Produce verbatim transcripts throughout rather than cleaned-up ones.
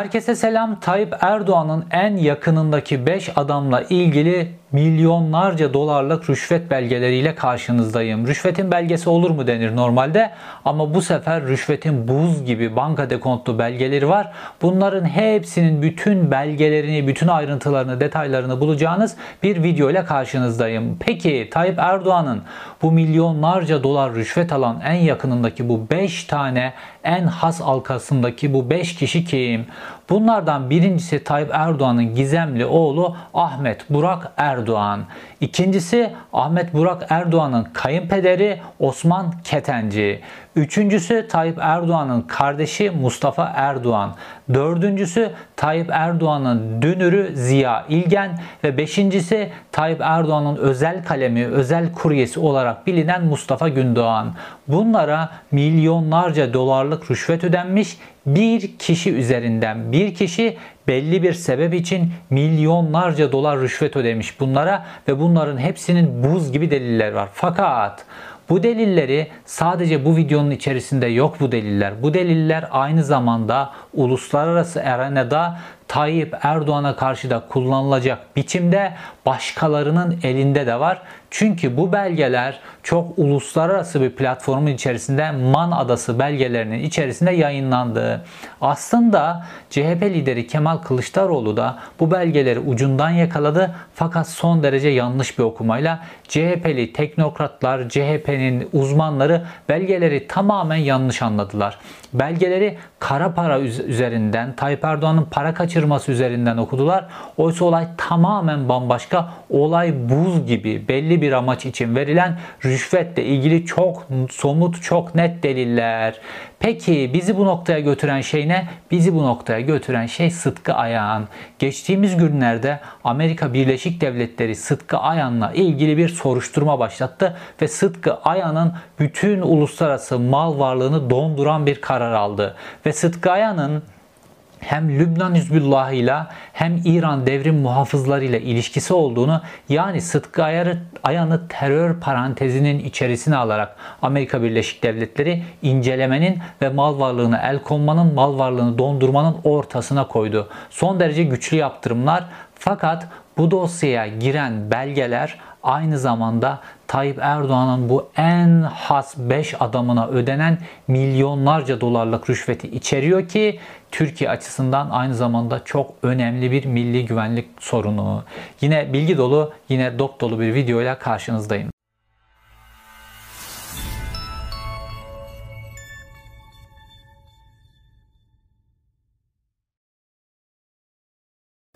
Herkese selam. Tayyip Erdoğan'ın en yakınındaki beş adamla ilgili milyonlarca dolarlık rüşvet belgeleriyle karşınızdayım. Rüşvetin belgesi olur mu denir normalde, ama bu sefer rüşvetin buz gibi banka dekontlu belgeleri var. Bunların hepsinin bütün belgelerini, bütün ayrıntılarını, detaylarını bulacağınız bir video ile karşınızdayım. Peki Tayyip Erdoğan'ın bu milyonlarca dolar rüşvet alan en yakınındaki bu beş tane en has halkasındaki bu beş kişi kim? Bunlardan birincisi Tayyip Erdoğan'ın gizemli oğlu Ahmet Burak Erdoğan. İkincisi Ahmet Burak Erdoğan'ın kayınpederi Osman Ketenci. Üçüncüsü Tayyip Erdoğan'ın kardeşi Mustafa Erdoğan. Dördüncüsü Tayyip Erdoğan'ın dünürü Ziya İlgen. Ve beşincisi Tayyip Erdoğan'ın özel kalemi, özel kuryesi olarak bilinen Mustafa Gündoğan. Bunlara milyonlarca dolarlık rüşvet ödenmiş. Bir kişi üzerinden bir kişi belli bir sebep için milyonlarca dolar rüşvet ödemiş bunlara ve bunların hepsinin buz gibi delilleri var. Fakat bu delilleri sadece bu videonun içerisinde yok bu deliller. Bu deliller aynı zamanda uluslararası arenada Tayyip Erdoğan'a karşı da kullanılacak biçimde başkalarının elinde de var. Çünkü bu belgeler çok uluslararası bir platformun içerisinde Man Adası belgelerinin içerisinde yayınlandı. Aslında C H P lideri Kemal Kılıçdaroğlu da bu belgeleri ucundan yakaladı, fakat son derece yanlış bir okumayla C H P'li teknokratlar, C H P'nin uzmanları belgeleri tamamen yanlış anladılar. Belgeleri kara para üzerinden, Tayyip Erdoğan'ın para kaçırması üzerinden okudular. Oysa olay tamamen bambaşka. Olay buz gibi belli bir amaç için verilen rüşvetle ilgili çok somut, çok net deliller. Peki bizi bu noktaya götüren şey ne? Bizi bu noktaya götüren şey Sıtkı Ayhan. Geçtiğimiz günlerde Amerika Birleşik Devletleri Sıtkı Ayhan'la ilgili bir soruşturma başlattı ve Sıtkı Ayhan'ın bütün uluslararası mal varlığını donduran bir karar aldı. Ve Sıtkı Ayhan'ın hem Lübnan Hizbullah ile hem İran devrim muhafızları ile ilişkisi olduğunu, yani Sıtkı Ayhan'ı terör parantezinin içerisine alarak Amerika Birleşik Devletleri incelemenin ve mal varlığına el konmanın, mal varlığını dondurmanın ortasına koydu. Son derece güçlü yaptırımlar, fakat bu dosyaya giren belgeler aynı zamanda Tayyip Erdoğan'ın bu en has beş adamına ödenen milyonlarca dolarlık rüşveti içeriyor ki Türkiye açısından aynı zamanda çok önemli bir milli güvenlik sorunu. Yine bilgi dolu, yine dop dolu bir videoyla karşınızdayım.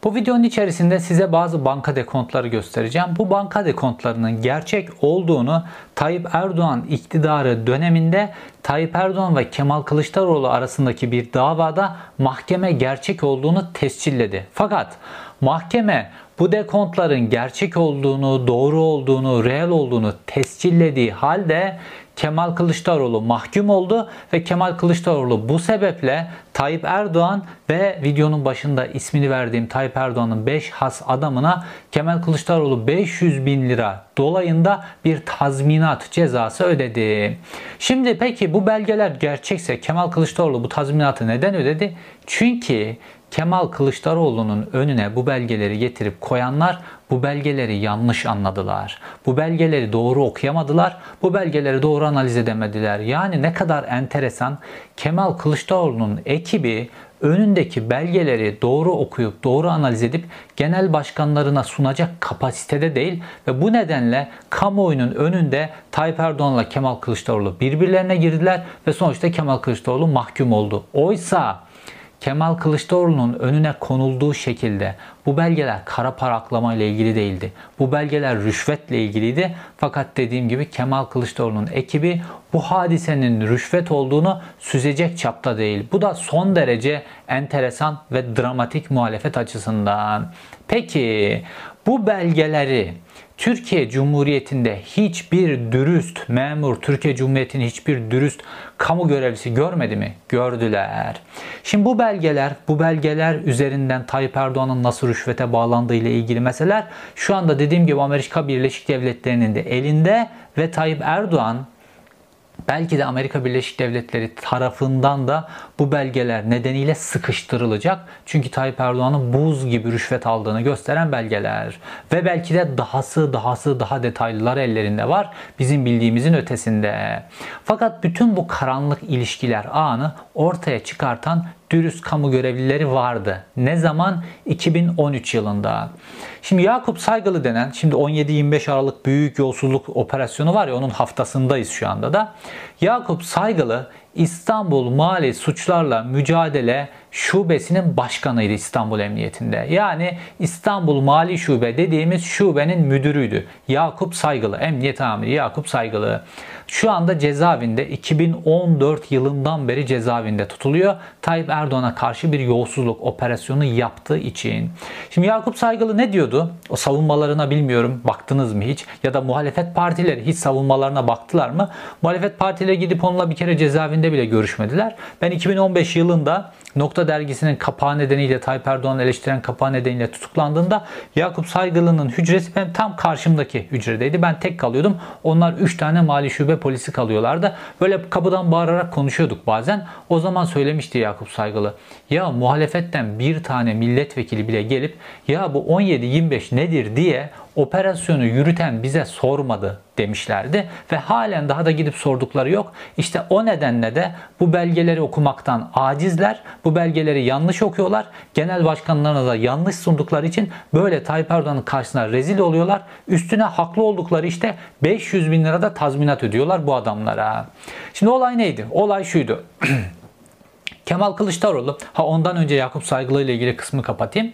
Bu videonun içerisinde size bazı banka dekontları göstereceğim. Bu banka dekontlarının gerçek olduğunu Tayyip Erdoğan iktidarı döneminde Tayyip Erdoğan ve Kemal Kılıçdaroğlu arasındaki bir davada mahkeme gerçek olduğunu tescilledi. Fakat mahkeme bu dekontların gerçek olduğunu, doğru olduğunu, reel olduğunu tescillediği halde Kemal Kılıçdaroğlu mahkum oldu ve Kemal Kılıçdaroğlu bu sebeple Tayyip Erdoğan ve videonun başında ismini verdiğim Tayyip Erdoğan'ın beş has adamına Kemal Kılıçdaroğlu beş yüz bin lira dolayında bir tazminat cezası ödedi. Şimdi peki bu belgeler gerçekse Kemal Kılıçdaroğlu bu tazminatı neden ödedi? Çünkü Kemal Kılıçdaroğlu'nun önüne bu belgeleri getirip koyanlar bu belgeleri yanlış anladılar. Bu belgeleri doğru okuyamadılar. Bu belgeleri doğru analiz edemediler. Yani ne kadar enteresan, Kemal Kılıçdaroğlu'nun ekibi önündeki belgeleri doğru okuyup doğru analiz edip genel başkanlarına sunacak kapasitede değil ve bu nedenle kamuoyunun önünde Tayyip Erdoğan'la Kemal Kılıçdaroğlu birbirlerine girdiler ve sonuçta Kemal Kılıçdaroğlu mahkum oldu. Oysa Kemal Kılıçdaroğlu'nun önüne konulduğu şekilde bu belgeler kara para aklama ile ilgili değildi. Bu belgeler rüşvetle ilgiliydi. Fakat dediğim gibi Kemal Kılıçdaroğlu'nun ekibi bu hadisenin rüşvet olduğunu süzecek çapta değil. Bu da son derece enteresan ve dramatik muhalefet açısından. Peki bu belgeleri Türkiye Cumhuriyeti'nde hiçbir dürüst memur, Türkiye Cumhuriyeti'nin hiçbir dürüst kamu görevlisi görmedi mi? Gördüler. Şimdi bu belgeler, bu belgeler üzerinden Tayyip Erdoğan'ın nasıl rüşvete bağlandığı ile ilgili meseleler şu anda dediğim gibi Amerika Birleşik Devletleri'nin de elinde ve Tayyip Erdoğan belki de Amerika Birleşik Devletleri tarafından da bu belgeler nedeniyle sıkıştırılacak. Çünkü Tayyip Erdoğan'ın buz gibi rüşvet aldığını gösteren belgeler ve belki de dahası dahası daha detaylılar ellerinde var. Bizim bildiğimizin ötesinde. Fakat bütün bu karanlık ilişkiler ağını ortaya çıkartan dürüst kamu görevlileri vardı. Ne zaman? iki bin on üç yılında. Şimdi Yakup Saygılı denen, şimdi on yedi yirmi beş Aralık büyük yolsuzluk operasyonu var ya, onun haftasındayız şu anda da. Yakup Saygılı İstanbul Mali Suçlarla Mücadele Şubesi'nin başkanıydı İstanbul Emniyetinde. Yani İstanbul Mali Şube dediğimiz şubenin müdürüydü. Yakup Saygılı, Emniyet Amiri Yakup Saygılı. Şu anda cezaevinde, iki bin on dört yılından beri cezaevinde tutuluyor. Tayyip Erdoğan'a karşı bir yolsuzluk operasyonu yaptığı için. Şimdi Yakup Saygılı ne diyordu? O savunmalarına bilmiyorum baktınız mı hiç? Ya da muhalefet partileri hiç savunmalarına baktılar mı? Muhalefet partileri gidip onunla bir kere cezaevinde bile görüşmediler. Ben iki bin on beş yılında Nokta dergisinin kapağı nedeniyle, Tayyip Erdoğan'ı eleştiren kapağı nedeniyle tutuklandığında Yakup Saygılı'nın hücresi benim tam karşımdaki hücredeydi. Ben tek kalıyordum. Onlar üç tane mali şube polisi kalıyorlardı. Böyle kapıdan bağırarak konuşuyorduk bazen. O zaman söylemişti Yakup Saygılı. Ya muhalefetten bir tane milletvekili bile gelip ya bu on yedi yirmi beş nedir diye operasyonu yürüten bize sormadı demişlerdi ve halen daha da gidip sordukları yok. İşte o nedenle de bu belgeleri okumaktan acizler, bu belgeleri yanlış okuyorlar, genel başkanlarına da yanlış sundukları için böyle Tayyip Erdoğan'ın karşısına rezil oluyorlar. Üstüne haklı oldukları işte beş yüz bin lira da tazminat ödüyorlar bu adamlara. Şimdi olay neydi? Olay şuydu. Kemal Kılıçdaroğlu, ha ondan önce Yakup Saygılı ile ilgili kısmı kapatayım.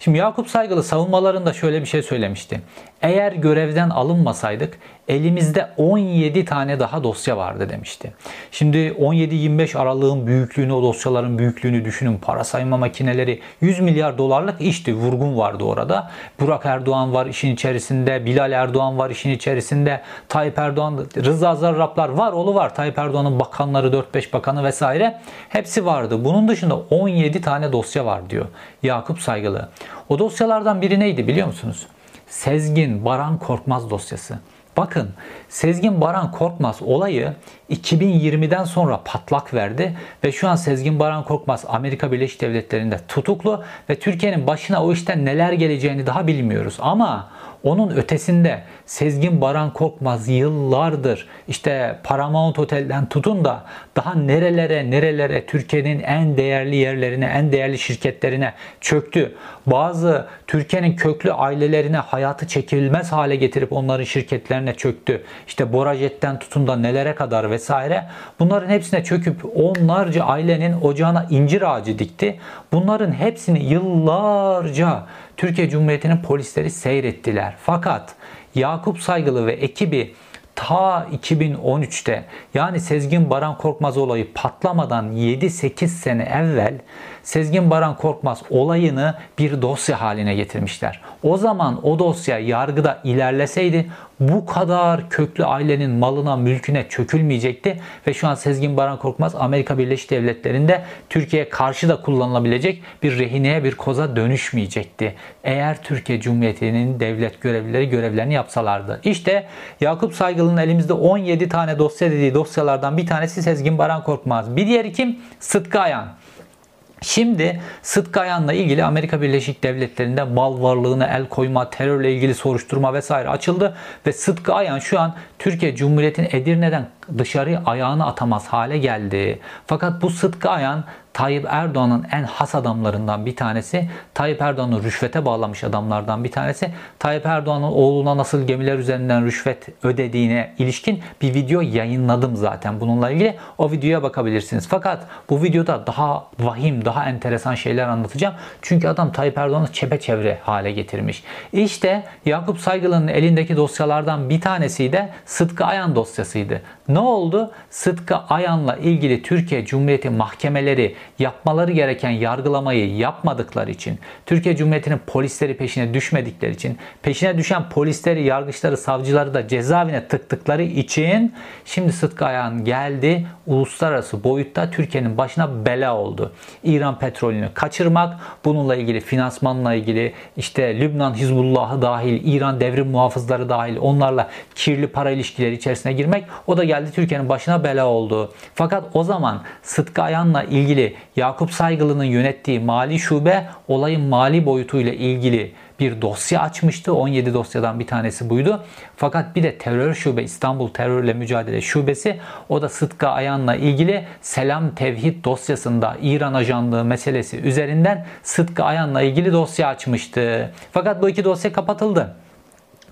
Şimdi Yakup Saygılı savunmalarında şöyle bir şey söylemişti. Eğer görevden alınmasaydık elimizde on yedi tane daha dosya vardı demişti. Şimdi on yedi yirmi beş Aralık'ın büyüklüğünü, o dosyaların büyüklüğünü düşünün. Para sayma makineleri, yüz milyar dolarlık işti. Vurgun vardı orada. Burak Erdoğan var işin içerisinde. Bilal Erdoğan var işin içerisinde. Tayyip Erdoğan, Rıza Zarrablar var, oğlu var. Tayyip Erdoğan'ın bakanları, dört beş bakanı vesaire hepsi vardı. Bunun dışında on yedi tane dosya var diyor Yakup Saygılı. O dosyalardan biri neydi biliyor musunuz? Sezgin Baran Korkmaz dosyası. Bakın, Sezgin Baran Korkmaz olayı iki bin yirmiden sonra patlak verdi ve şu an Sezgin Baran Korkmaz Amerika Birleşik Devletleri'nde tutuklu ve Türkiye'nin başına o işten neler geleceğini daha bilmiyoruz. Ama onun ötesinde Sezgin Baran Korkmaz yıllardır işte Paramount Otel'den tutun da daha nerelere nerelere Türkiye'nin en değerli yerlerine, en değerli şirketlerine çöktü. Bazı Türkiye'nin köklü ailelerine hayatı çekilmez hale getirip onların şirketlerine çöktü. İşte Borajet'ten tutun da nelere kadar vesaire. Bunların hepsine çöküp onlarca ailenin ocağına incir ağacı dikti. Bunların hepsini yıllarca Türkiye Cumhuriyeti'nin polisleri seyrettiler. Fakat Yakup Saygılı ve ekibi ta iki bin on üçte, yani Sezgin Baran Korkmaz olayı patlamadan yedi sekiz sene evvel Sezgin Baran Korkmaz olayını bir dosya haline getirmişler. O zaman o dosya yargıda ilerleseydi bu kadar köklü ailenin malına, mülküne çökülmeyecekti ve şu an Sezgin Baran Korkmaz Amerika Birleşik Devletleri'nde Türkiye'ye karşı da kullanılabilecek bir rehineye, bir koza dönüşmeyecekti. Eğer Türkiye Cumhuriyeti'nin devlet görevlileri görevlerini yapsalardı. İşte Yakup Saygılı'nın elimizde on yedi tane dosya dediği dosyalardan bir tanesi Sezgin Baran Korkmaz. Bir diğeri kim? Sıtkı Ayhan. Şimdi Sıtkı Ayhan'la ilgili Amerika Birleşik Devletleri'nde mal varlığına el koyma, terörle ilgili soruşturma vesaire açıldı ve Sıtkı Ayhan şu an Türkiye Cumhuriyeti'nin Edirne'den dışarıya ayağını atamaz hale geldi. Fakat bu Sıtkı Ayhan Tayyip Erdoğan'ın en has adamlarından bir tanesi. Tayyip Erdoğan'ı rüşvete bağlamış adamlardan bir tanesi. Tayyip Erdoğan'ın oğluna nasıl gemiler üzerinden rüşvet ödediğine ilişkin bir video yayınladım zaten bununla ilgili. O videoya bakabilirsiniz. Fakat bu videoda daha vahim, daha enteresan şeyler anlatacağım. Çünkü adam Tayyip Erdoğan'ı çepeçevre hale getirmiş. İşte Yakup Saygılı'nın elindeki dosyalardan bir tanesi de Sıtkı Ayhan dosyasıydı. Ne oldu? Sıtkı Ayhan'la ilgili Türkiye Cumhuriyeti mahkemeleri yapmaları gereken yargılamayı yapmadıkları için, Türkiye Cumhuriyeti'nin polisleri peşine düşmedikleri için, peşine düşen polisleri, yargıçları, savcıları da cezaevine tıktıkları için şimdi Sıtkı Ayhan geldi, uluslararası boyutta Türkiye'nin başına bela oldu. İran petrolünü kaçırmak, bununla ilgili finansmanla ilgili işte Lübnan Hizbullah'ı dahil, İran devrim muhafızları dahil onlarla kirli para ilişkileri içerisine girmek, o da geldi geldi, Türkiye'nin başına bela oldu. Fakat o zaman Sıtkı Ayhan'la ilgili Yakup Saygılı'nın yönettiği mali şube olayın mali boyutuyla ilgili bir dosya açmıştı. on yedi dosyadan bir tanesi buydu. Fakat bir de terör şube, İstanbul Terörle Mücadele Şubesi, o da Sıtkı Ayhan'la ilgili Selam Tevhid dosyasında İran ajanlığı meselesi üzerinden Sıtkı Ayhan'la ilgili dosya açmıştı. Fakat bu iki dosya kapatıldı.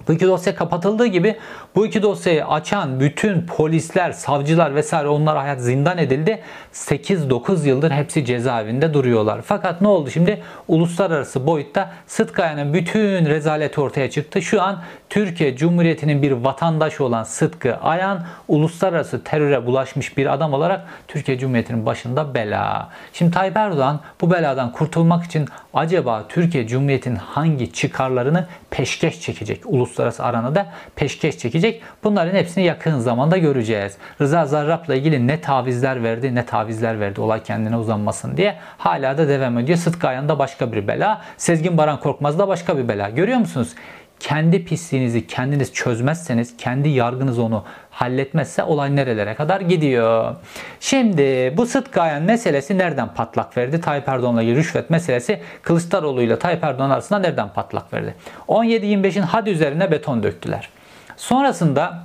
Bu iki dosya kapatıldığı gibi bu iki dosyayı açan bütün polisler, savcılar vesaire, onlar hayat zindan edildi. sekiz dokuz yıldır hepsi cezaevinde duruyorlar. Fakat ne oldu şimdi? Uluslararası boyutta Sıtkı Ayhan'ın bütün rezaleti ortaya çıktı. Şu an Türkiye Cumhuriyeti'nin bir vatandaşı olan Sıtkı Ayhan, uluslararası teröre bulaşmış bir adam olarak Türkiye Cumhuriyeti'nin başında bela. Şimdi Tayyip Erdoğan bu beladan kurtulmak için acaba Türkiye Cumhuriyeti'nin hangi çıkarlarını peşkeş çekecek? Uluslararası aranada peşkeş çekecek. Bunların hepsini yakın zamanda göreceğiz. Rıza Zarrab'la ilgili ne tavizler verdi, ne tavizler verdi olay kendine uzanmasın diye. Hala da devam ediyor. Sıtkı Ayhan'da başka bir bela. Sezgin Baran Korkmaz'da başka bir bela. Görüyor musunuz? Kendi pisliğinizi kendiniz çözmezseniz, kendi yargınız onu halletmezse olay nerelere kadar gidiyor. Şimdi bu Sıtkı Ayhan meselesi nereden patlak verdi? Tayyip Erdoğan'la ilgili rüşvet meselesi Kılıçdaroğlu ile Tayyip Erdoğan arasında nereden patlak verdi? on yedi yirmi beşin hadi üzerine beton döktüler. Sonrasında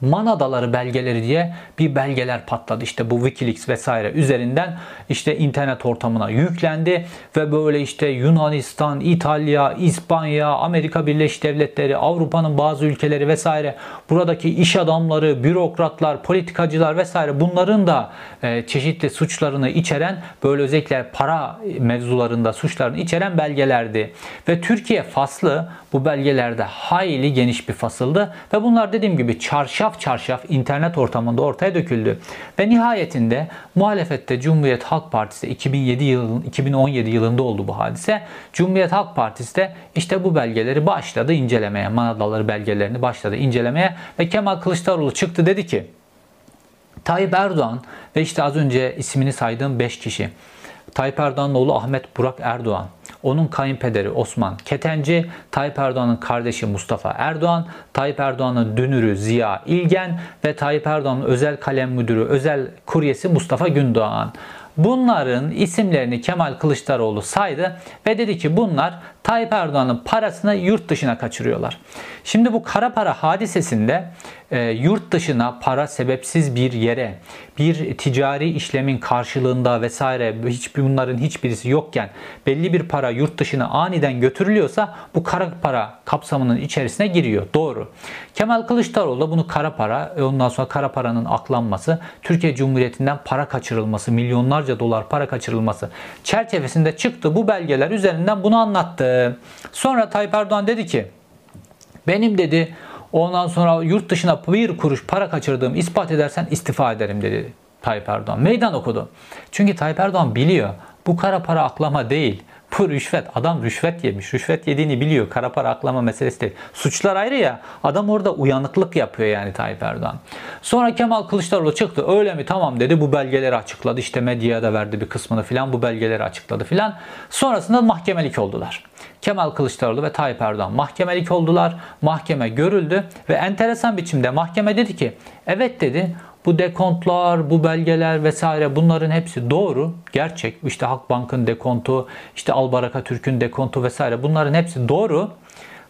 Man Adaları belgeleri diye bir belgeler patladı. İşte bu WikiLeaks vesaire üzerinden işte internet ortamına yüklendi ve böyle işte Yunanistan, İtalya, İspanya, Amerika Birleşik Devletleri, Avrupa'nın bazı ülkeleri vesaire, buradaki iş adamları, bürokratlar, politikacılar vesaire, bunların da çeşitli suçlarını içeren, böyle özellikle para mevzularında suçlarını içeren belgelerdi. Ve Türkiye faslı bu belgelerde hayli geniş bir fasıldı ve bunlar dediğim gibi çarşaf çarşaf internet ortamında ortaya döküldü. Ve nihayetinde muhalefette Cumhuriyet Halk Partisi, iki bin yedi yılın, iki bin on yedi yılında oldu bu hadise. Cumhuriyet Halk Partisi de işte bu belgeleri başladı incelemeye. Man Adaları belgelerini başladı incelemeye ve Kemal Kılıçdaroğlu çıktı, dedi ki Tayyip Erdoğan ve işte az önce ismini saydığım beş kişi, Tayyip Erdoğan'ın oğlu Ahmet Burak Erdoğan, onun kayınpederi Osman Ketenci, Tayyip Erdoğan'ın kardeşi Mustafa Erdoğan, Tayyip Erdoğan'ın dünürü Ziya İlgen ve Tayyip Erdoğan'ın özel kalem müdürü, özel kuryesi Mustafa Gündoğan. Bunların isimlerini Kemal Kılıçdaroğlu saydı ve dedi ki bunlar Tayyip Erdoğan'ın parasını yurt dışına kaçırıyorlar. Şimdi bu kara para hadisesinde e, yurt dışına para sebepsiz bir yere, bir ticari işlemin karşılığında vesaire, hiçbir bunların hiçbirisi yokken belli bir para yurt dışına aniden götürülüyorsa bu kara para kapsamının içerisine giriyor. Doğru. Kemal Kılıçdaroğlu da bunu kara para, ondan sonra kara paranın aklanması, Türkiye Cumhuriyeti'nden para kaçırılması, milyonlarca dolar para kaçırılması çerçevesinde çıktı. Bu belgeler üzerinden bunu anlattı. Sonra Tayyip Erdoğan dedi ki benim, dedi, ondan sonra yurt dışına bir kuruş para kaçırdığımı ispat edersen istifa ederim, dedi Tayyip Erdoğan. Meydan okudu. Çünkü Tayyip Erdoğan biliyor, bu kara para aklama değil, bu rüşvet. Adam rüşvet yemiş. Rüşvet yediğini biliyor. Kara para aklama meselesi değil. Suçlar ayrı ya. Adam orada uyanıklık yapıyor yani Tayyip Erdoğan. Sonra Kemal Kılıçdaroğlu çıktı. Öyle mi? Tamam, dedi. Bu belgeleri açıkladı. İşte medyaya da verdi bir kısmını filan. Bu belgeleri açıkladı filan. Sonrasında mahkemelik oldular. Kemal Kılıçdaroğlu ve Tayyip Erdoğan mahkemelik oldular. Mahkeme görüldü ve enteresan biçimde mahkeme dedi ki evet, dedi, bu dekontlar, bu belgeler vesaire bunların hepsi doğru, gerçek. İşte Akbank'ın dekontu, işte Albaraka Türk'ün dekontu vesaire bunların hepsi doğru.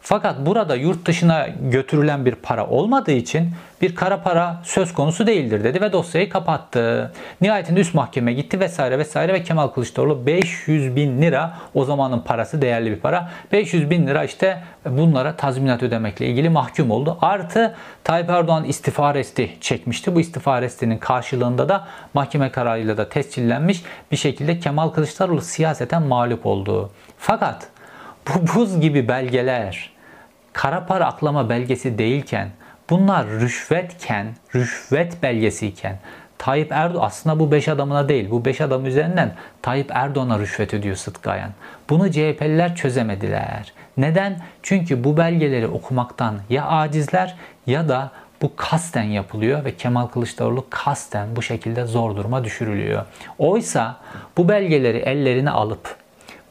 Fakat burada yurt dışına götürülen bir para olmadığı için bir kara para söz konusu değildir, dedi ve dosyayı kapattı. Nihayetinde üst mahkeme gitti vesaire vesaire ve Kemal Kılıçdaroğlu beş yüz bin lira, o zamanın parası değerli bir para, beş yüz bin lira işte bunlara tazminat ödemekle ilgili mahkum oldu. Artı Tayyip Erdoğan istifa resti çekmişti. Bu istifa restinin karşılığında da mahkeme kararıyla da tescillenmiş bir şekilde Kemal Kılıçdaroğlu siyaseten mağlup oldu. Fakat bu buz gibi belgeler kara para aklama belgesi değilken, bunlar rüşvetken, rüşvet belgesiyken, Tayyip Erdoğan aslında bu beş adamına değil, bu beş adam üzerinden Tayyip Erdoğan'a rüşvet ödüyor Sıtkı Ayhan. Bunu C H P'liler çözemediler. Neden? Çünkü bu belgeleri okumaktan ya acizler ya da bu kasten yapılıyor ve Kemal Kılıçdaroğlu kasten bu şekilde zor duruma düşürülüyor. Oysa bu belgeleri ellerine alıp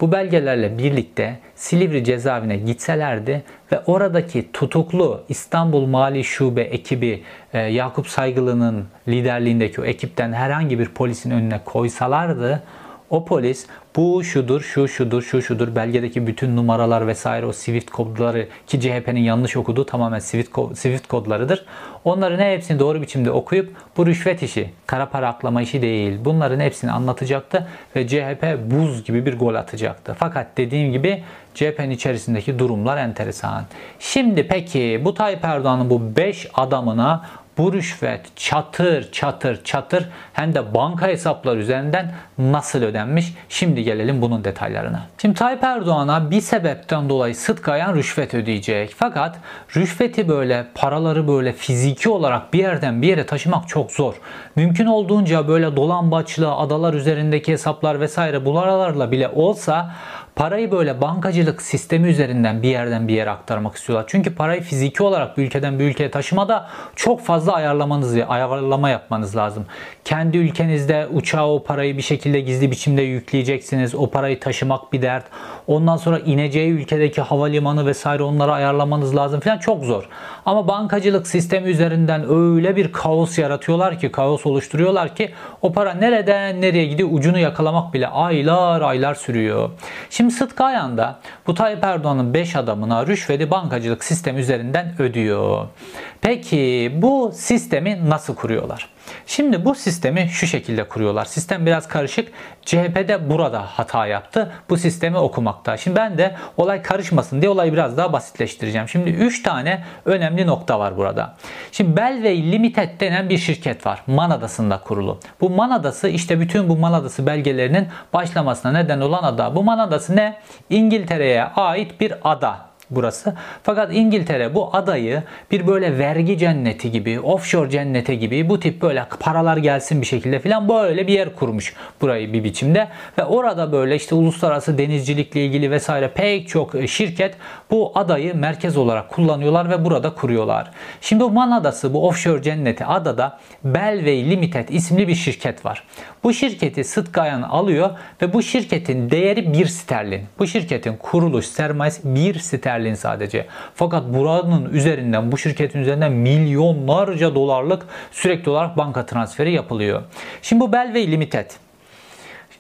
Bu belgelerle birlikte Silivri cezaevine gitselerdi ve oradaki tutuklu İstanbul Mali Şube ekibi Yakup Saygılı'nın liderliğindeki o ekipten herhangi bir polisin önüne koysalardı, o polis bu şudur, şu şudur, şu şudur, belgedeki bütün numaralar vesaire o Swift kodları ki C H P'nin yanlış okuduğu tamamen Swift, ko- Swift kodlarıdır. Onların hepsini doğru biçimde okuyup bu rüşvet işi, kara para aklama işi değil, bunların hepsini anlatacaktı ve C H P buz gibi bir gol atacaktı. Fakat dediğim gibi C H P'nin içerisindeki durumlar enteresan. Şimdi peki bu Tayyip Erdoğan'ın bu beş adamına bu rüşvet çatır çatır çatır hem de banka hesapları üzerinden nasıl ödenmiş? Şimdi gelelim bunun detaylarına. Şimdi Tayyip Erdoğan'a bir sebepten dolayı Sıtkı Ayhan rüşvet ödeyecek. Fakat rüşveti böyle, paraları böyle fiziki olarak bir yerden bir yere taşımak çok zor. Mümkün olduğunca böyle dolambaçlı adalar üzerindeki hesaplar vesaire bunlarla bile olsa parayı böyle bankacılık sistemi üzerinden bir yerden bir yere aktarmak istiyorlar. Çünkü parayı fiziki olarak bir ülkeden bir ülkeye taşımada çok fazla ayarlamanız, ayarlama yapmanız lazım. Kendi ülkenizde uçağa o parayı bir şekilde gizli biçimde yükleyeceksiniz. O parayı taşımak bir dert. Ondan sonra ineceği ülkedeki havalimanı vesaire onları ayarlamanız lazım falan, çok zor. Ama bankacılık sistemi üzerinden öyle bir kaos yaratıyorlar ki, kaos oluşturuyorlar ki o para nereden nereye gidiyor ucunu yakalamak bile aylar aylar sürüyor. Şimdi Sıtkı Ayhan da bu Tayyip Erdoğan'ın beş adamına rüşveti bankacılık sistemi üzerinden ödüyor. Peki bu sistemi nasıl kuruyorlar? Şimdi bu sistemi şu şekilde kuruyorlar. Sistem biraz karışık. C H P'de burada hata yaptı. Bu sistemi okumakta. Şimdi ben de olay karışmasın diye olayı biraz daha basitleştireceğim. Şimdi üç tane önemli nokta var burada. Şimdi Belvey Limited denen bir şirket var. Man Adası'nda kurulu. Bu Man Adası işte bütün bu Man Adası belgelerinin başlamasına neden olan ada. Bu Man Adası ne? İngiltere'ye ait bir ada. Burası. Fakat İngiltere bu adayı bir böyle vergi cenneti gibi, offshore cennete gibi bu tip böyle paralar gelsin bir şekilde filan böyle bir yer kurmuş burayı bir biçimde. Ve orada böyle işte uluslararası denizcilikle ilgili vesaire pek çok şirket bu adayı merkez olarak kullanıyorlar ve burada kuruyorlar. Şimdi bu Man Adası, bu offshore cenneti adada Belvey Limited isimli bir şirket var. Bu şirketi Sıtkı Ayhan alıyor ve bu şirketin değeri bir sterlin. Bu şirketin kuruluş sermayesi bir sterlin. Sadece. Fakat buranın üzerinden, bu şirketin üzerinden milyonlarca dolarlık sürekli olarak banka transferi yapılıyor. Şimdi bu Belvey Limited,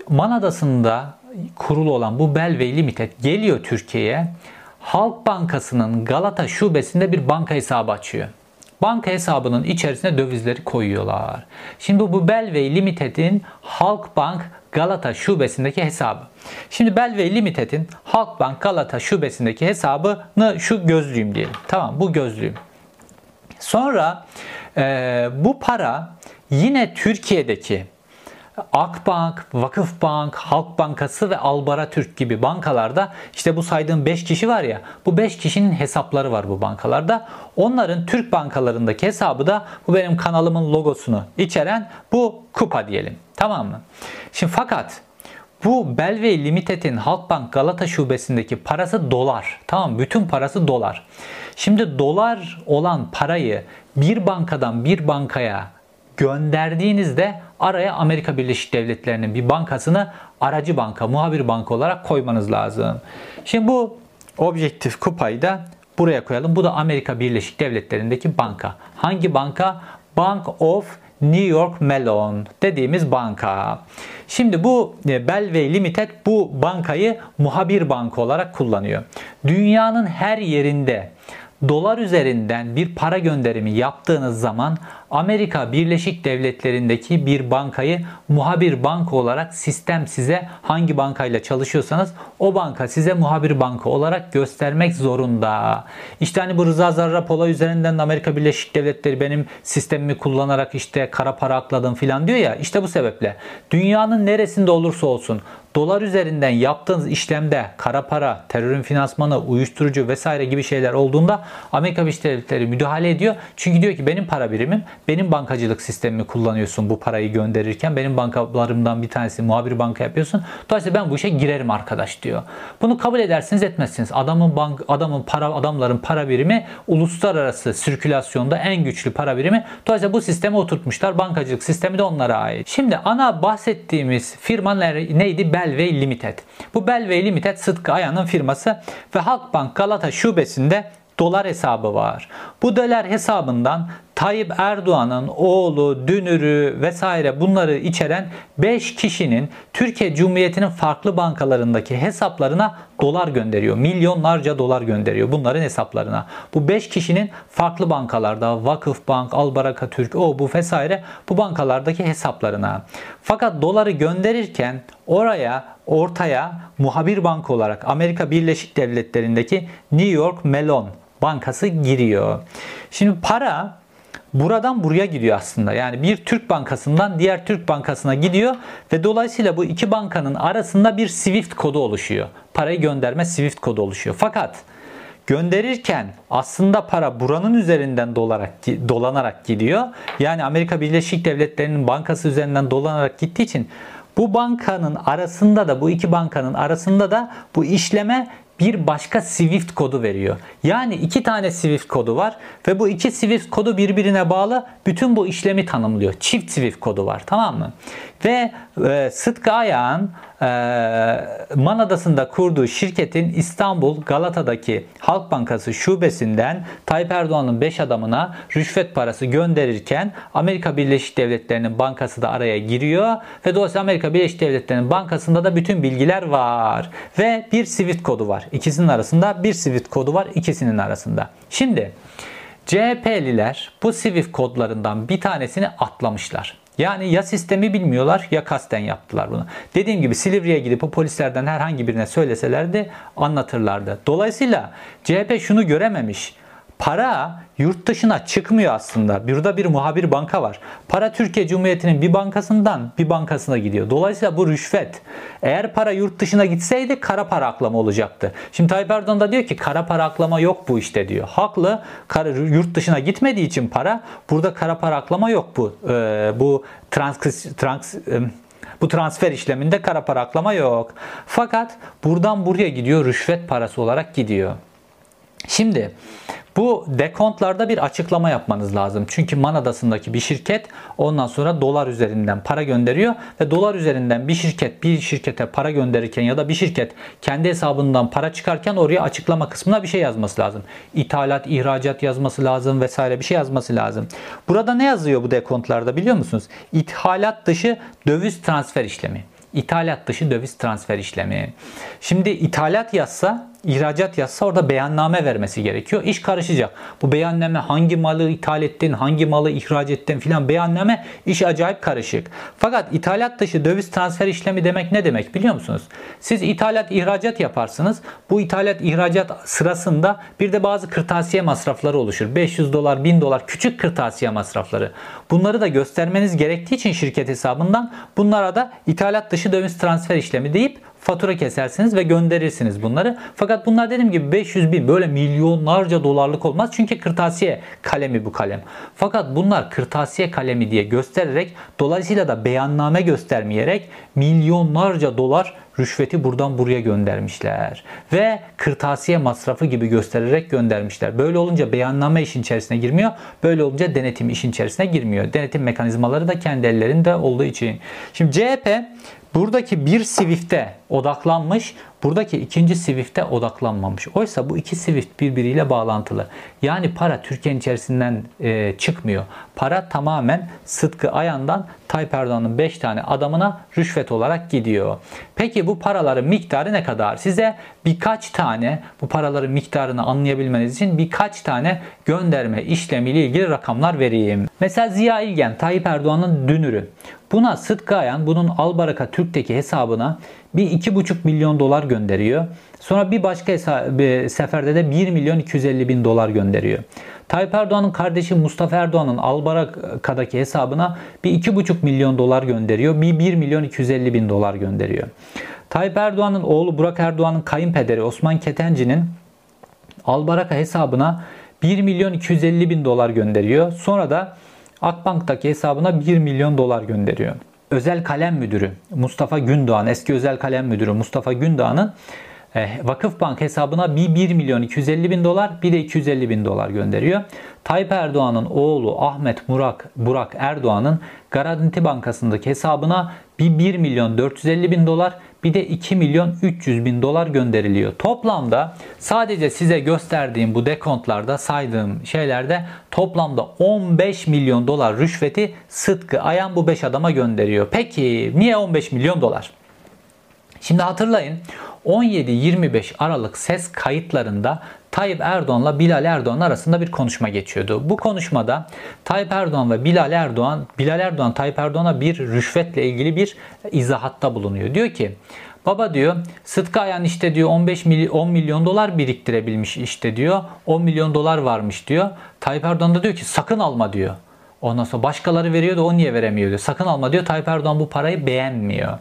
Man Adası'nda kurulu olan bu Belvey Limited geliyor Türkiye'ye. Halk Bankası'nın Galata şubesinde bir banka hesabı açıyor. Banka hesabının içerisine dövizleri koyuyorlar. Şimdi bu Belvey Limited'in Halkbank Galata şubesindeki hesabı. Şimdi Belvey Limited'in Halkbank Galata şubesindeki hesabını şu gözlüğüm diyelim. Tamam, bu gözlüğüm. Sonra e, bu para yine Türkiye'deki Akbank, Vakıfbank, Halk Bankası ve Albaraka Türk gibi bankalarda işte bu saydığım beş kişi var ya, bu beş kişinin hesapları var bu bankalarda. Onların Türk bankalarındaki hesabı da bu benim kanalımın logosunu içeren bu kupa diyelim. Tamam mı? Şimdi fakat bu Belvey Limited'in Halkbank Galata şubesindeki parası dolar. Tamam, bütün parası dolar. Şimdi dolar olan parayı bir bankadan bir bankaya gönderdiğinizde araya Amerika Birleşik Devletleri'nin bir bankasını aracı banka, muhabir banka olarak koymanız lazım. Şimdi bu objektif kupayı da buraya koyalım. Bu da Amerika Birleşik Devletleri'ndeki banka. Hangi banka? Bank of New York Mellon dediğimiz banka. Şimdi bu Belvey Limited bu bankayı muhabir banka olarak kullanıyor. Dünyanın her yerinde dolar üzerinden bir para gönderimi yaptığınız zaman Amerika Birleşik Devletleri'ndeki bir bankayı muhabir banka olarak sistem size, hangi bankayla çalışıyorsanız o banka size muhabir banka olarak göstermek zorunda. İşte hani bu Rıza Zarrab olay üzerinden de Amerika Birleşik Devletleri benim sistemimi kullanarak işte kara para akladım filan diyor ya, işte bu sebeple dünyanın neresinde olursa olsun dolar üzerinden yaptığınız işlemde kara para, terörün finansmanı, uyuşturucu vesaire gibi şeyler olduğunda Amerika Birleşik Devletleri müdahale ediyor. Çünkü diyor ki benim para birimim, benim bankacılık sistemimi kullanıyorsun bu parayı gönderirken. Benim bankalarımdan bir tanesi muhabir banka yapıyorsun. Dolayısıyla ben bu işe girerim arkadaş diyor. Bunu kabul edersiniz etmezsiniz. Adamın bank, adamın para, adamların para birimi uluslararası sirkülasyonda en güçlü para birimi. Dolayısıyla bu sisteme oturtmuşlar. Bankacılık sistemi de onlara ait. Şimdi ana bahsettiğimiz firma neydi? Belvey Limited. Bu Belvey Limited Sıtkı Ayhan'ın firması ve Halkbank Galata şubesinde dolar hesabı var. Bu dolar hesabından Tayyip Erdoğan'ın oğlu, dünürü vesaire bunları içeren beş kişinin Türkiye Cumhuriyeti'nin farklı bankalarındaki hesaplarına dolar gönderiyor. Milyonlarca dolar gönderiyor bunların hesaplarına. Bu beş kişinin farklı bankalarda Vakıfbank, Albaraka Türk, o bu vesaire bu bankalardaki hesaplarına. Fakat doları gönderirken oraya ortaya muhabir banka olarak Amerika Birleşik Devletleri'ndeki New York Mellon bankası giriyor. Şimdi para buradan buraya gidiyor aslında. Yani bir Türk bankasından diğer Türk bankasına gidiyor ve dolayısıyla bu iki bankanın arasında bir Swift kodu oluşuyor. Parayı gönderme Swift kodu oluşuyor. Fakat gönderirken aslında para buranın üzerinden dolarak, dolanarak gidiyor. Yani Amerika Birleşik Devletleri'nin bankası üzerinden dolanarak gittiği için bu bankanın arasında da bu iki bankanın arasında da bu işleme bir başka Swift kodu veriyor. Yani iki tane Swift kodu var ve bu iki Swift kodu birbirine bağlı bütün bu işlemi tanımlıyor. Çift Swift kodu var, tamam mı? Ve e, Sıtkı Ayhan e, Man Adası'nda kurduğu şirketin İstanbul Galata'daki Halk Bankası şubesinden Tayyip Erdoğan'ın beş adamına rüşvet parası gönderirken Amerika Birleşik Devletleri'nin bankası da araya giriyor ve dolayısıyla Amerika Birleşik Devletleri'nin bankasında da bütün bilgiler var ve bir Swift kodu var. İkisinin arasında bir Swift kodu var ikisinin arasında. Şimdi C H P'liler bu Swift kodlarından bir tanesini atlamışlar. Yani ya sistemi bilmiyorlar ya kasten yaptılar bunu. Dediğim gibi Silivri'ye gidip o polislerden herhangi birine söyleselerdi anlatırlardı. Dolayısıyla C H P şunu görememiş. Para yurt dışına çıkmıyor aslında. Burada bir muhabir banka var. Para Türkiye Cumhuriyeti'nin bir bankasından bir bankasına gidiyor. Dolayısıyla bu rüşvet. Eğer para yurt dışına gitseydi kara para aklama olacaktı. Şimdi Tayyip Erdoğan da diyor ki kara para aklama yok bu işte diyor. Haklı. Kara, yurt dışına gitmediği için para burada kara para aklama yok bu. Ee, bu trans... trans Bu transfer işleminde kara para aklama yok. Fakat buradan buraya gidiyor. Rüşvet parası olarak gidiyor. Şimdi bu dekontlarda bir açıklama yapmanız lazım. Çünkü Man Adası'ndaki bir şirket ondan sonra dolar üzerinden para gönderiyor ve dolar üzerinden bir şirket bir şirkete para gönderirken ya da bir şirket kendi hesabından para çıkarken oraya açıklama kısmına bir şey yazması lazım. İthalat, ihracat yazması lazım vesaire bir şey yazması lazım. Burada ne yazıyor bu dekontlarda biliyor musunuz? İthalat dışı döviz transfer işlemi. İthalat dışı döviz transfer işlemi. Şimdi ithalat yazsa, ihracat yazsa orada beyanname vermesi gerekiyor. İş karışacak. Bu beyanname hangi malı ithal ettin, hangi malı ihraç ettin filan beyanname iş acayip karışık. Fakat ithalat dışı döviz transfer işlemi demek ne demek biliyor musunuz? Siz ithalat ihracat yaparsınız. Bu ithalat ihracat sırasında bir de bazı kırtasiye masrafları oluşur. beş yüz dolar, bin dolar küçük kırtasiye masrafları. Bunları da göstermeniz gerektiği için şirket hesabından bunlara da ithalat dışı döviz transfer işlemi deyip fatura kesersiniz ve gönderirsiniz bunları. Fakat bunlar dediğim gibi beş yüz bin böyle milyonlarca dolarlık olmaz. Çünkü kırtasiye kalemi bu kalem. Fakat bunlar kırtasiye kalemi diye göstererek dolayısıyla da beyanname göstermeyerek milyonlarca dolar rüşveti buradan buraya göndermişler. Ve kırtasiye masrafı gibi göstererek göndermişler. Böyle olunca beyanname işin içerisine girmiyor. Böyle olunca denetim işin içerisine girmiyor. Denetim mekanizmaları da kendi ellerinde olduğu için. Şimdi C H P buradaki bir Swift'e odaklanmış, buradaki ikinci Swift'e odaklanmamış. Oysa bu iki Swift birbiriyle bağlantılı. Yani para Türkiye'nin içerisinden e, çıkmıyor. Para tamamen Sıtkı Ayhan'dan Tayyip Erdoğan'ın beş tane adamına rüşvet olarak gidiyor. Peki bu paraların miktarı ne kadar? Size birkaç tane bu paraların miktarını anlayabilmeniz için birkaç tane gönderme işlemiyle ilgili rakamlar vereyim. Mesela Ziya İlgen, Tayyip Erdoğan'ın dünürü. Buna Sıtkı Ayhan bunun Albaraka Türk'teki hesabına bir iki buçuk milyon dolar gönderiyor. Sonra bir başka bir seferde de bir milyon iki yüz elli bin dolar gönderiyor. Tayyip Erdoğan'ın kardeşi Mustafa Erdoğan'ın Albaraka'daki hesabına bir iki buçuk milyon dolar gönderiyor. Bir bir milyon iki yüz elli bin dolar gönderiyor. Tayyip Erdoğan'ın oğlu Burak Erdoğan'ın kayınpederi Osman Ketenci'nin Albaraka hesabına bir milyon iki yüz elli bin dolar gönderiyor. Sonra da Akbank'taki hesabına bir milyon dolar gönderiyor. Özel kalem müdürü Mustafa Gündoğan, eski özel kalem müdürü Mustafa Gündoğan'ın Vakıfbank hesabına bir 1 milyon 250 bin dolar, bir de iki yüz elli bin dolar gönderiyor. Tayyip Erdoğan'ın oğlu Ahmet Burak, Burak Erdoğan'ın Garanti Bankası'ndaki hesabına bir 1 milyon 450 bin dolar, bir de iki milyon üç yüz bin dolar gönderiliyor. Toplamda sadece size gösterdiğim bu dekontlarda, saydığım şeylerde toplamda on beş milyon dolar rüşveti Sıtkı Ayhan bu beş adama gönderiyor. Peki niye on beş milyon dolar? Şimdi hatırlayın, on yedi yirmi beş Aralık ses kayıtlarında Tayyip Erdoğan'la Bilal Erdoğan arasında bir konuşma geçiyordu. Bu konuşmada Tayyip Erdoğan ve Bilal Erdoğan, Bilal Erdoğan Tayyip Erdoğan'a bir rüşvetle ilgili bir izahatta bulunuyor. Diyor ki, baba diyor, Sıtkı Ayhan işte diyor on beş milyon, on milyon dolar biriktirebilmiş işte diyor. on milyon dolar varmış diyor. Tayyip Erdoğan da diyor ki sakın alma diyor. Ondan sonra başkaları veriyor da o niye veremiyor diyor. Sakın alma diyor. Tayyip Erdoğan bu parayı beğenmiyor.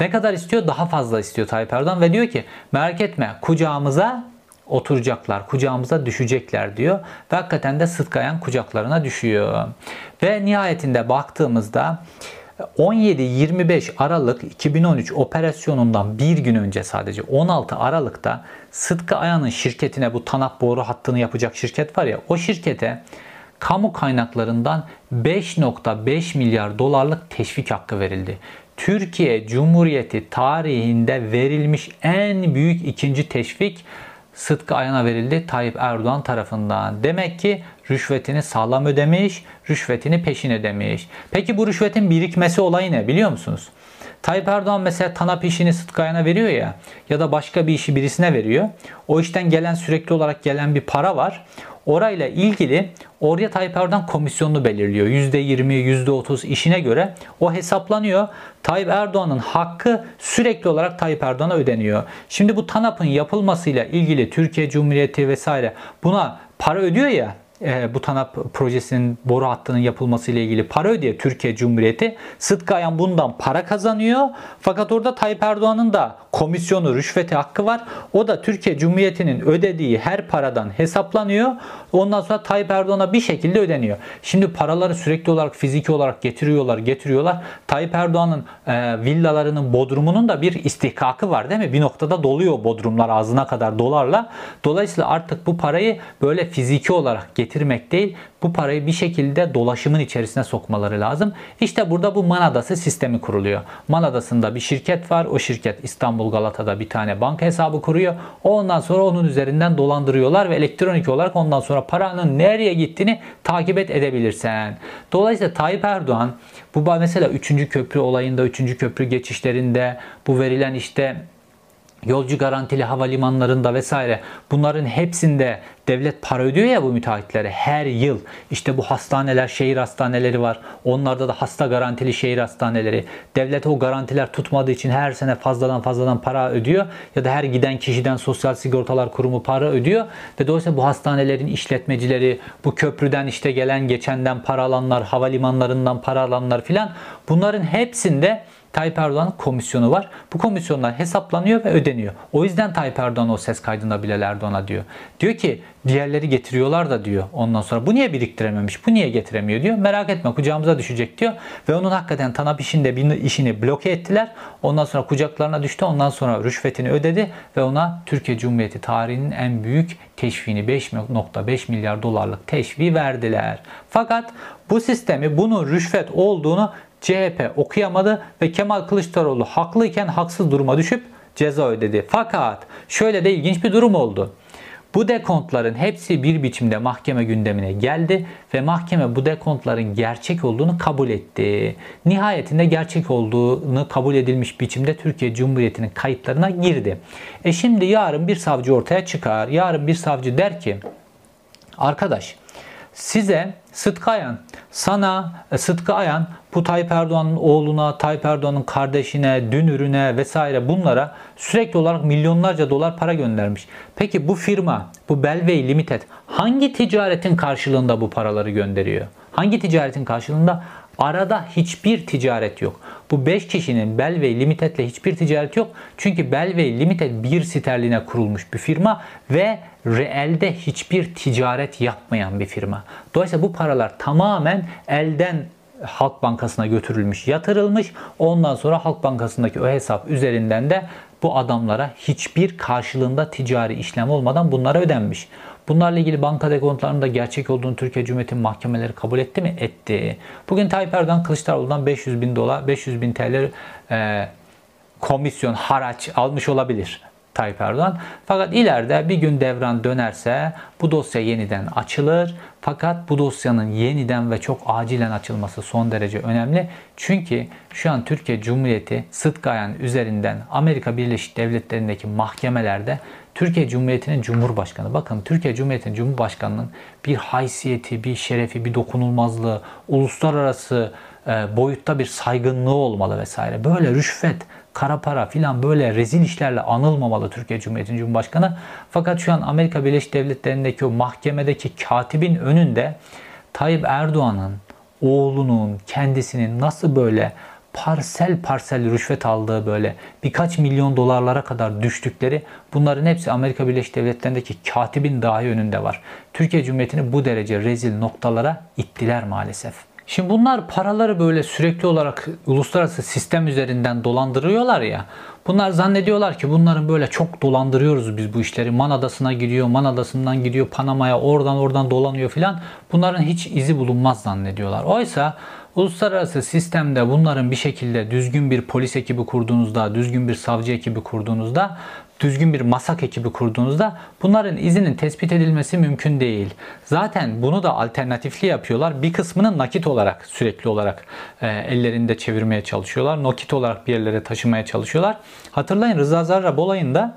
Ne kadar istiyor? Daha fazla istiyor Tayyip Erdoğan ve diyor ki merak etme, kucağımıza oturacaklar, kucağımıza düşecekler diyor. Ve hakikaten de Sıtkı Ayhan kucaklarına düşüyor. Ve nihayetinde baktığımızda on yedi yirmi beş Aralık iki bin on üç operasyonundan bir gün önce, sadece on altı Aralık'ta Sıtkı Ayhan'ın şirketine, bu TANAP boru hattını yapacak şirket var ya, o şirkete kamu kaynaklarından beş nokta beş milyar dolarlık teşvik hakkı verildi. Türkiye Cumhuriyeti tarihinde verilmiş en büyük ikinci teşvik Sıtkı Ayhan'a verildi Tayyip Erdoğan tarafından. Demek ki rüşvetini sağlam ödemiş, rüşvetini peşin ödemiş. Peki bu rüşvetin birikmesi olayı ne biliyor musunuz? Tayyip Erdoğan mesela TANAP işini Sıtkı Ayhan'a veriyor ya, ya da başka bir işi birisine veriyor. O işten gelen, sürekli olarak gelen bir para var. Orayla ilgili oraya Tayyip Erdoğan komisyonunu belirliyor. yüzde yirmi, yüzde otuz işine göre o hesaplanıyor. Tayyip Erdoğan'ın hakkı sürekli olarak Tayyip Erdoğan'a ödeniyor. Şimdi bu TANAP'ın yapılmasıyla ilgili Türkiye Cumhuriyeti vesaire buna para ödüyor ya, e, bu TANAP projesinin, boru hattının yapılmasıyla ilgili para ödüyor Türkiye Cumhuriyeti. Sıtkı Ayhan bundan para kazanıyor. Fakat orada Tayyip Erdoğan'ın da komisyonu, rüşveti hakkı var. O da Türkiye Cumhuriyeti'nin ödediği her paradan hesaplanıyor. Ondan sonra Tayyip Erdoğan'a bir şekilde ödeniyor. Şimdi paraları sürekli olarak, fiziki olarak getiriyorlar, getiriyorlar. Tayyip Erdoğan'ın e, villalarının, bodrumunun da bir istihkakı var değil mi? Bir noktada doluyor bodrumlar ağzına kadar dolarla. Dolayısıyla artık bu parayı böyle fiziki olarak getirmek değil, bu parayı bir şekilde dolaşımın içerisine sokmaları lazım. İşte burada bu Man Adası sistemi kuruluyor. Man Adası'nda bir şirket var. O şirket İstanbul Galata'da bir tane banka hesabı kuruyor. Ondan sonra onun üzerinden dolandırıyorlar ve elektronik olarak ondan sonra paranın nereye gittiğini takip et edebilirsen. Dolayısıyla Tayyip Erdoğan bu mesela üçüncü köprü olayında, üçüncü köprü geçişlerinde, bu verilen işte yolcu garantili havalimanlarında vesaire, bunların hepsinde devlet para ödüyor ya bu müteahhitlere her yıl. İşte bu hastaneler, şehir hastaneleri var. Onlarda da hasta garantili şehir hastaneleri. Devlet o garantiler tutmadığı için her sene fazladan fazladan para ödüyor. Ya da her giden kişiden Sosyal Sigortalar Kurumu para ödüyor. Ve dolayısıyla bu hastanelerin işletmecileri, bu köprüden işte gelen geçenden para alanlar, havalimanlarından para alanlar filan, bunların hepsinde Tayyip Erdoğan'ın komisyonu var. Bu komisyonlar hesaplanıyor ve ödeniyor. O yüzden Tayyip Erdoğan o ses kaydında Bilal Erdoğan'a diyor. Diyor ki diğerleri getiriyorlar da diyor. Ondan sonra bu niye biriktirememiş, bu niye getiremiyor diyor. Merak etme, kucağımıza düşecek diyor. Ve onun hakikaten TANAP işinde işini bloke ettiler. Ondan sonra kucaklarına düştü. Ondan sonra rüşvetini ödedi. Ve ona Türkiye Cumhuriyeti tarihinin en büyük teşviğini, beş nokta beş milyar dolarlık teşviği verdiler. Fakat bu sistemi, bunun rüşvet olduğunu C H P okuyamadı ve Kemal Kılıçdaroğlu haklıyken haksız duruma düşüp ceza ödedi. Fakat şöyle de ilginç bir durum oldu. Bu dekontların hepsi bir biçimde mahkeme gündemine geldi ve mahkeme bu dekontların gerçek olduğunu kabul etti. Nihayetinde gerçek olduğunu kabul edilmiş biçimde Türkiye Cumhuriyeti'nin kayıtlarına girdi. E şimdi yarın bir savcı ortaya çıkar. Yarın bir savcı der ki arkadaş, size Sıtkı Ayhan, sana Sıtkı Ayhan bu Tayyip Erdoğan'ın oğluna, Tayyip Erdoğan'ın kardeşine, dünürüne vesaire, bunlara sürekli olarak milyonlarca dolar para göndermiş. Peki bu firma, bu Belvey Limited hangi ticaretin karşılığında bu paraları gönderiyor? Hangi ticaretin karşılığında? Arada hiçbir ticaret yok. Bu beş kişinin Belvey Limited'le hiçbir ticaret yok. Çünkü Belvey Limited bir sterline kurulmuş bir firma ve reelde hiçbir ticaret yapmayan bir firma. Dolayısıyla bu paralar tamamen elden Halk Bankası'na götürülmüş, yatırılmış. Ondan sonra Halk Bankası'ndaki o hesap üzerinden de bu adamlara hiçbir karşılığında ticari işlem olmadan bunlara ödenmiş. Bunlarla ilgili banka dekontlarının da gerçek olduğunu Türkiye Cumhuriyeti mahkemeleri kabul etti mi? Etti. Bugün Tayyip Erdoğan Kılıçdaroğlu'ndan beş yüz bin dolar, beş yüz bin T L e, komisyon, haraç almış olabilir Tayyip Erdoğan. Fakat ileride bir gün devran dönerse bu dosya yeniden açılır. Fakat bu dosyanın yeniden ve çok acilen açılması son derece önemli. Çünkü şu an Türkiye Cumhuriyeti Sıtkı Ayhan üzerinden Amerika Birleşik Devletleri'ndeki mahkemelerde Türkiye Cumhuriyeti'nin Cumhurbaşkanı. Bakın Türkiye Cumhuriyeti'nin Cumhurbaşkanı'nın bir haysiyeti, bir şerefi, bir dokunulmazlığı, uluslararası boyutta bir saygınlığı olmalı vesaire. Böyle rüşvet, kara para filan böyle rezil işlerle anılmamalı Türkiye Cumhuriyeti'nin Cumhurbaşkanı. Fakat şu an Amerika Birleşik Devletleri'ndeki o mahkemedeki katibin önünde Tayyip Erdoğan'ın, oğlunun, kendisinin nasıl böyle parsel parsel rüşvet aldığı, böyle birkaç milyon dolarlara kadar düştükleri, bunların hepsi Amerika Birleşik Devletleri'ndeki katibin dahi önünde var. Türkiye Cumhuriyeti'ni bu derece rezil noktalara ittiler maalesef. Şimdi bunlar paraları böyle sürekli olarak uluslararası sistem üzerinden dolandırıyorlar ya. Bunlar zannediyorlar ki bunların böyle çok dolandırıyoruz biz bu işleri. Man Adası'na gidiyor, Man Adası'ndan gidiyor Panama'ya, oradan oradan dolanıyor filan. Bunların hiç izi bulunmaz zannediyorlar. Oysa uluslararası sistemde bunların bir şekilde düzgün bir polis ekibi kurduğunuzda, düzgün bir savcı ekibi kurduğunuzda, düzgün bir masak ekibi kurduğunuzda bunların izinin tespit edilmesi mümkün değil. Zaten bunu da alternatifli yapıyorlar. Bir kısmını nakit olarak sürekli olarak e, ellerinde çevirmeye çalışıyorlar. Nakit olarak bir yerlere taşımaya çalışıyorlar. Hatırlayın Rıza Zarrab olayında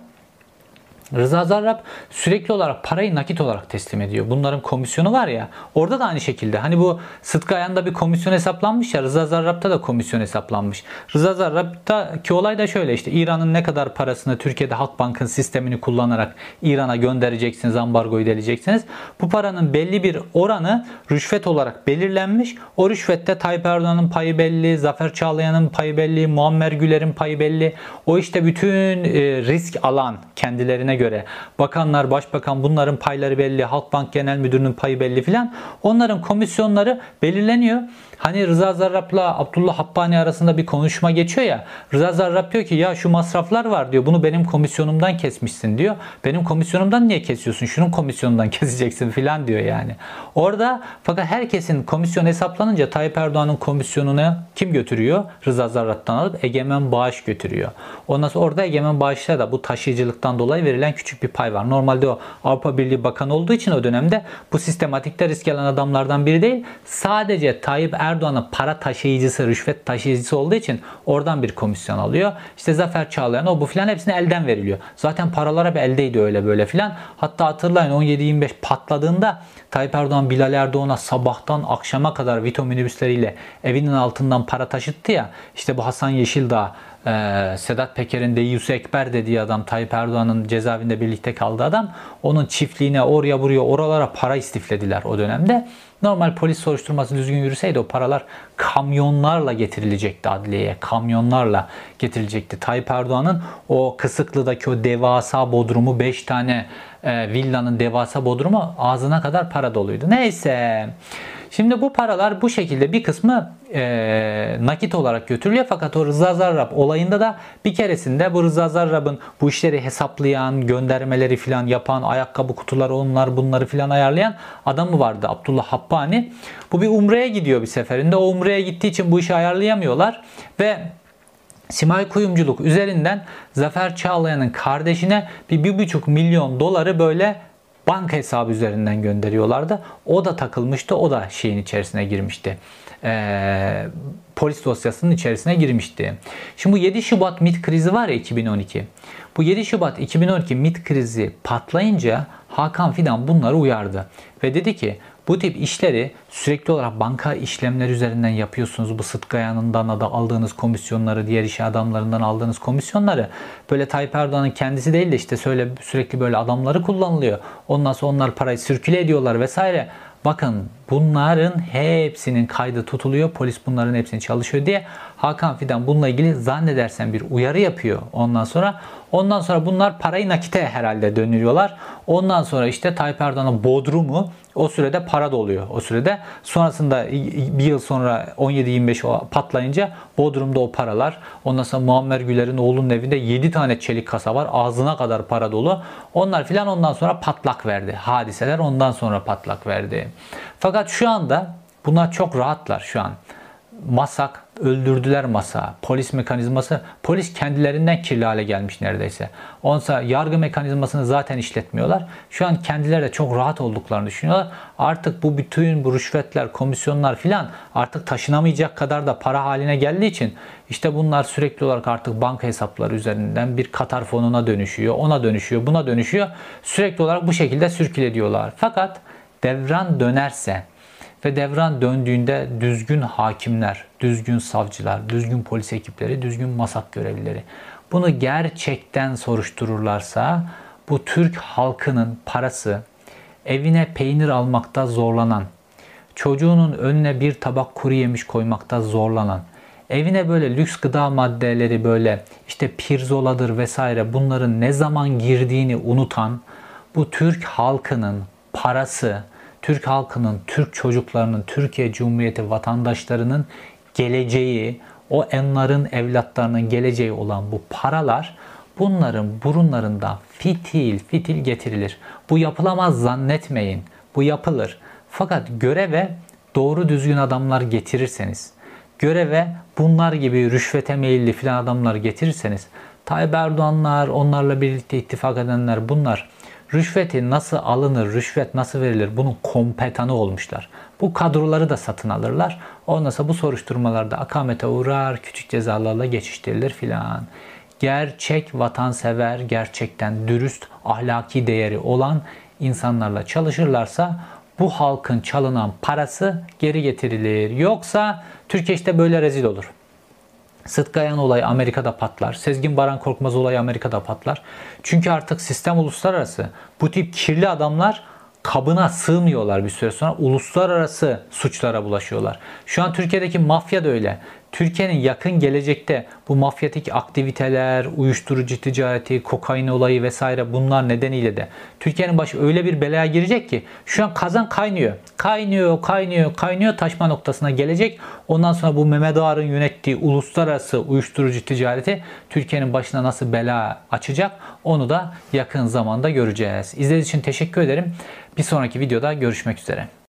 Rıza Zarrab sürekli olarak parayı nakit olarak teslim ediyor. Bunların komisyonu var ya, orada da aynı şekilde. Hani bu Sıtkı Ayhan'da bir komisyon hesaplanmış ya, Rıza Zarrab'da da komisyon hesaplanmış. Rıza Zarrab'daki olay da şöyle işte, İran'ın ne kadar parasını Türkiye'de Halkbank'ın sistemini kullanarak İran'a göndereceksiniz, ambargoyu deleceksiniz. Bu paranın belli bir oranı rüşvet olarak belirlenmiş. O rüşvette Tayyip Erdoğan'ın payı belli, Zafer Çağlayan'ın payı belli, Muammer Güler'in payı belli. O işte bütün risk alan kendilerine göre göre bakanlar, başbakan, bunların payları belli, Halkbank Genel Müdürü'nün payı belli filan. Onların komisyonları belirleniyor. Hani Rıza Zarrab'la Abdullah Happani arasında bir konuşma geçiyor ya. Rıza Zarrab diyor ki ya şu masraflar var diyor. Bunu benim komisyonumdan kesmişsin diyor. Benim komisyonumdan niye kesiyorsun? Şunun komisyonundan keseceksin filan diyor yani. Orada fakat herkesin komisyon hesaplanınca Tayyip Erdoğan'ın komisyonunu kim götürüyor? Rıza Zarrab'dan alıp Egemen Bağış götürüyor. Ondan sonra orada Egemen Bağış'ta da bu taşıyıcılıktan dolayı verilen küçük bir pay var. Normalde o Avrupa Birliği Bakanı olduğu için o dönemde bu sistematikte risk alan adamlardan biri değil. Sadece Tayyip Erdoğan'ın para taşıyıcısı, rüşvet taşıyıcısı olduğu için oradan bir komisyon alıyor. İşte Zafer Çağlayan, o bu filan hepsine elden veriliyor. Zaten paralara bir eldeydi öyle böyle filan. Hatta hatırlayın on yedi yirmi beş patladığında Tayyip Erdoğan Bilal Erdoğan'a sabahtan akşama kadar Vito minibüsleriyle evinin altından para taşıttı ya. İşte bu Hasan Yeşildağ, Ee, Sedat Peker'in de Yusuf Ekber dediği adam, Tayyip Erdoğan'ın cezaevinde birlikte kaldığı adam, onun çiftliğine oraya buraya oralara para istiflediler o dönemde. Normal polis soruşturması düzgün yürüseydi o paralar kamyonlarla getirilecekti adliyeye. Kamyonlarla getirilecekti. Tayyip Erdoğan'ın o Kısıklı'daki o devasa bodrumu, beş tane e, villanın devasa bodrumu ağzına kadar para doluydu. Neyse. Şimdi bu paralar bu şekilde bir kısmı e, nakit olarak götürülüyor. Fakat o Rıza Zarrab olayında da bir keresinde bu Rıza Zarrab'ın bu işleri hesaplayan, göndermeleri filan yapan, ayakkabı kutuları onlar bunları filan ayarlayan adamı vardı, Abdullah Happani. Bu bir umreye gidiyor bir seferinde. O umreye gittiği için bu işi ayarlayamıyorlar ve Simay Kuyumculuk üzerinden Zafer Çağlayan'ın kardeşine bir, bir buçuk milyon doları böyle banka hesabı üzerinden gönderiyorlardı. O da takılmıştı. O da şeyin içerisine girmişti. Ee, polis dosyasının içerisine girmişti. Şimdi bu yedi Şubat M İ T krizi var ya, iki bin on iki. Bu yedi Şubat iki bin on iki M İ T krizi patlayınca Hakan Fidan bunları uyardı. Ve dedi ki bu tip işleri sürekli olarak banka işlemleri üzerinden yapıyorsunuz. Bu Sıtkı Ayhan'dan da aldığınız komisyonları, diğer iş adamlarından aldığınız komisyonları böyle Tayyip Erdoğan'ın kendisi değil de işte söyle, sürekli böyle adamları kullanılıyor. Ondan sonra onlar parayı sirküle ediyorlar vesaire. Bakın bunların hepsinin kaydı tutuluyor. Polis bunların hepsini çalışıyor diye Hakan Fidan bununla ilgili zannedersen bir uyarı yapıyor. Ondan sonra ondan sonra bunlar parayı nakite herhalde dönüyorlar. Ondan sonra işte Tayyip Erdoğan'ın bodrumu o sürede para doluyor. O sürede sonrasında bir yıl sonra on yedi yirmi beş patlayınca bodrumda o paralar. Ondan sonra Muammer Güler'in oğlunun evinde yedi tane çelik kasa var. Ağzına kadar para dolu. Onlar filan ondan sonra patlak verdi. Hadiseler ondan sonra patlak verdi. Fakat şu anda bunlar çok rahatlar şu an. Masak, öldürdüler masa, polis mekanizması, polis kendilerinden kirli hale gelmiş neredeyse. Onsa yargı mekanizmasını zaten işletmiyorlar. Şu an kendileri de çok rahat olduklarını düşünüyorlar. Artık bu bütün bu rüşvetler, komisyonlar filan artık taşınamayacak kadar da para haline geldiği için işte bunlar sürekli olarak artık banka hesapları üzerinden bir Katar fonuna dönüşüyor, ona dönüşüyor, buna dönüşüyor. Sürekli olarak bu şekilde sürkülediyorlar. Fakat devran dönerse ve devran döndüğünde düzgün hakimler, düzgün savcılar, düzgün polis ekipleri, düzgün masak görevlileri bunu gerçekten soruştururlarsa bu Türk halkının parası, evine peynir almakta zorlanan, çocuğunun önüne bir tabak kuru yemiş koymakta zorlanan, evine böyle lüks gıda maddeleri böyle işte pirzoladır vesaire bunların ne zaman girdiğini unutan bu Türk halkının parası, Türk halkının, Türk çocuklarının, Türkiye Cumhuriyeti vatandaşlarının geleceği, o enların evlatlarının geleceği olan bu paralar bunların burunlarında fitil fitil getirilir. Bu yapılamaz zannetmeyin. Bu yapılır. Fakat göreve doğru düzgün adamlar getirirseniz, göreve bunlar gibi rüşvete meyilli filan adamlar getirirseniz, Tayyip Erdoğanlar, onlarla birlikte ittifak edenler bunlar, rüşveti nasıl alınır, rüşvet nasıl verilir bunun kompetanı olmuşlar. Bu kadroları da satın alırlar. Ondan sonra bu soruşturmalarda akamete uğrar, küçük cezalarla geçiştirilir filan. Gerçek vatansever, gerçekten dürüst, ahlaki değeri olan insanlarla çalışırlarsa bu halkın çalınan parası geri getirilir. Yoksa Türkiye işte böyle rezil olur. Sıtkı Ayhan olayı Amerika'da patlar. Sezgin Baran Korkmaz olayı Amerika'da patlar. Çünkü artık sistem uluslararası. Bu tip kirli adamlar kabına sığmıyorlar bir süre sonra. Uluslararası suçlara bulaşıyorlar. Şu an Türkiye'deki mafya da öyle. Türkiye'nin yakın gelecekte bu mafyatik aktiviteler, uyuşturucu ticareti, kokain olayı vesaire bunlar nedeniyle de Türkiye'nin başı öyle bir belaya girecek ki şu an kazan kaynıyor. Kaynıyor, kaynıyor, kaynıyor taşma noktasına gelecek. Ondan sonra bu Mehmet Ağar'ın yönettiği uluslararası uyuşturucu ticareti Türkiye'nin başına nasıl bela açacak onu da yakın zamanda göreceğiz. İzlediğiniz için teşekkür ederim. Bir sonraki videoda görüşmek üzere.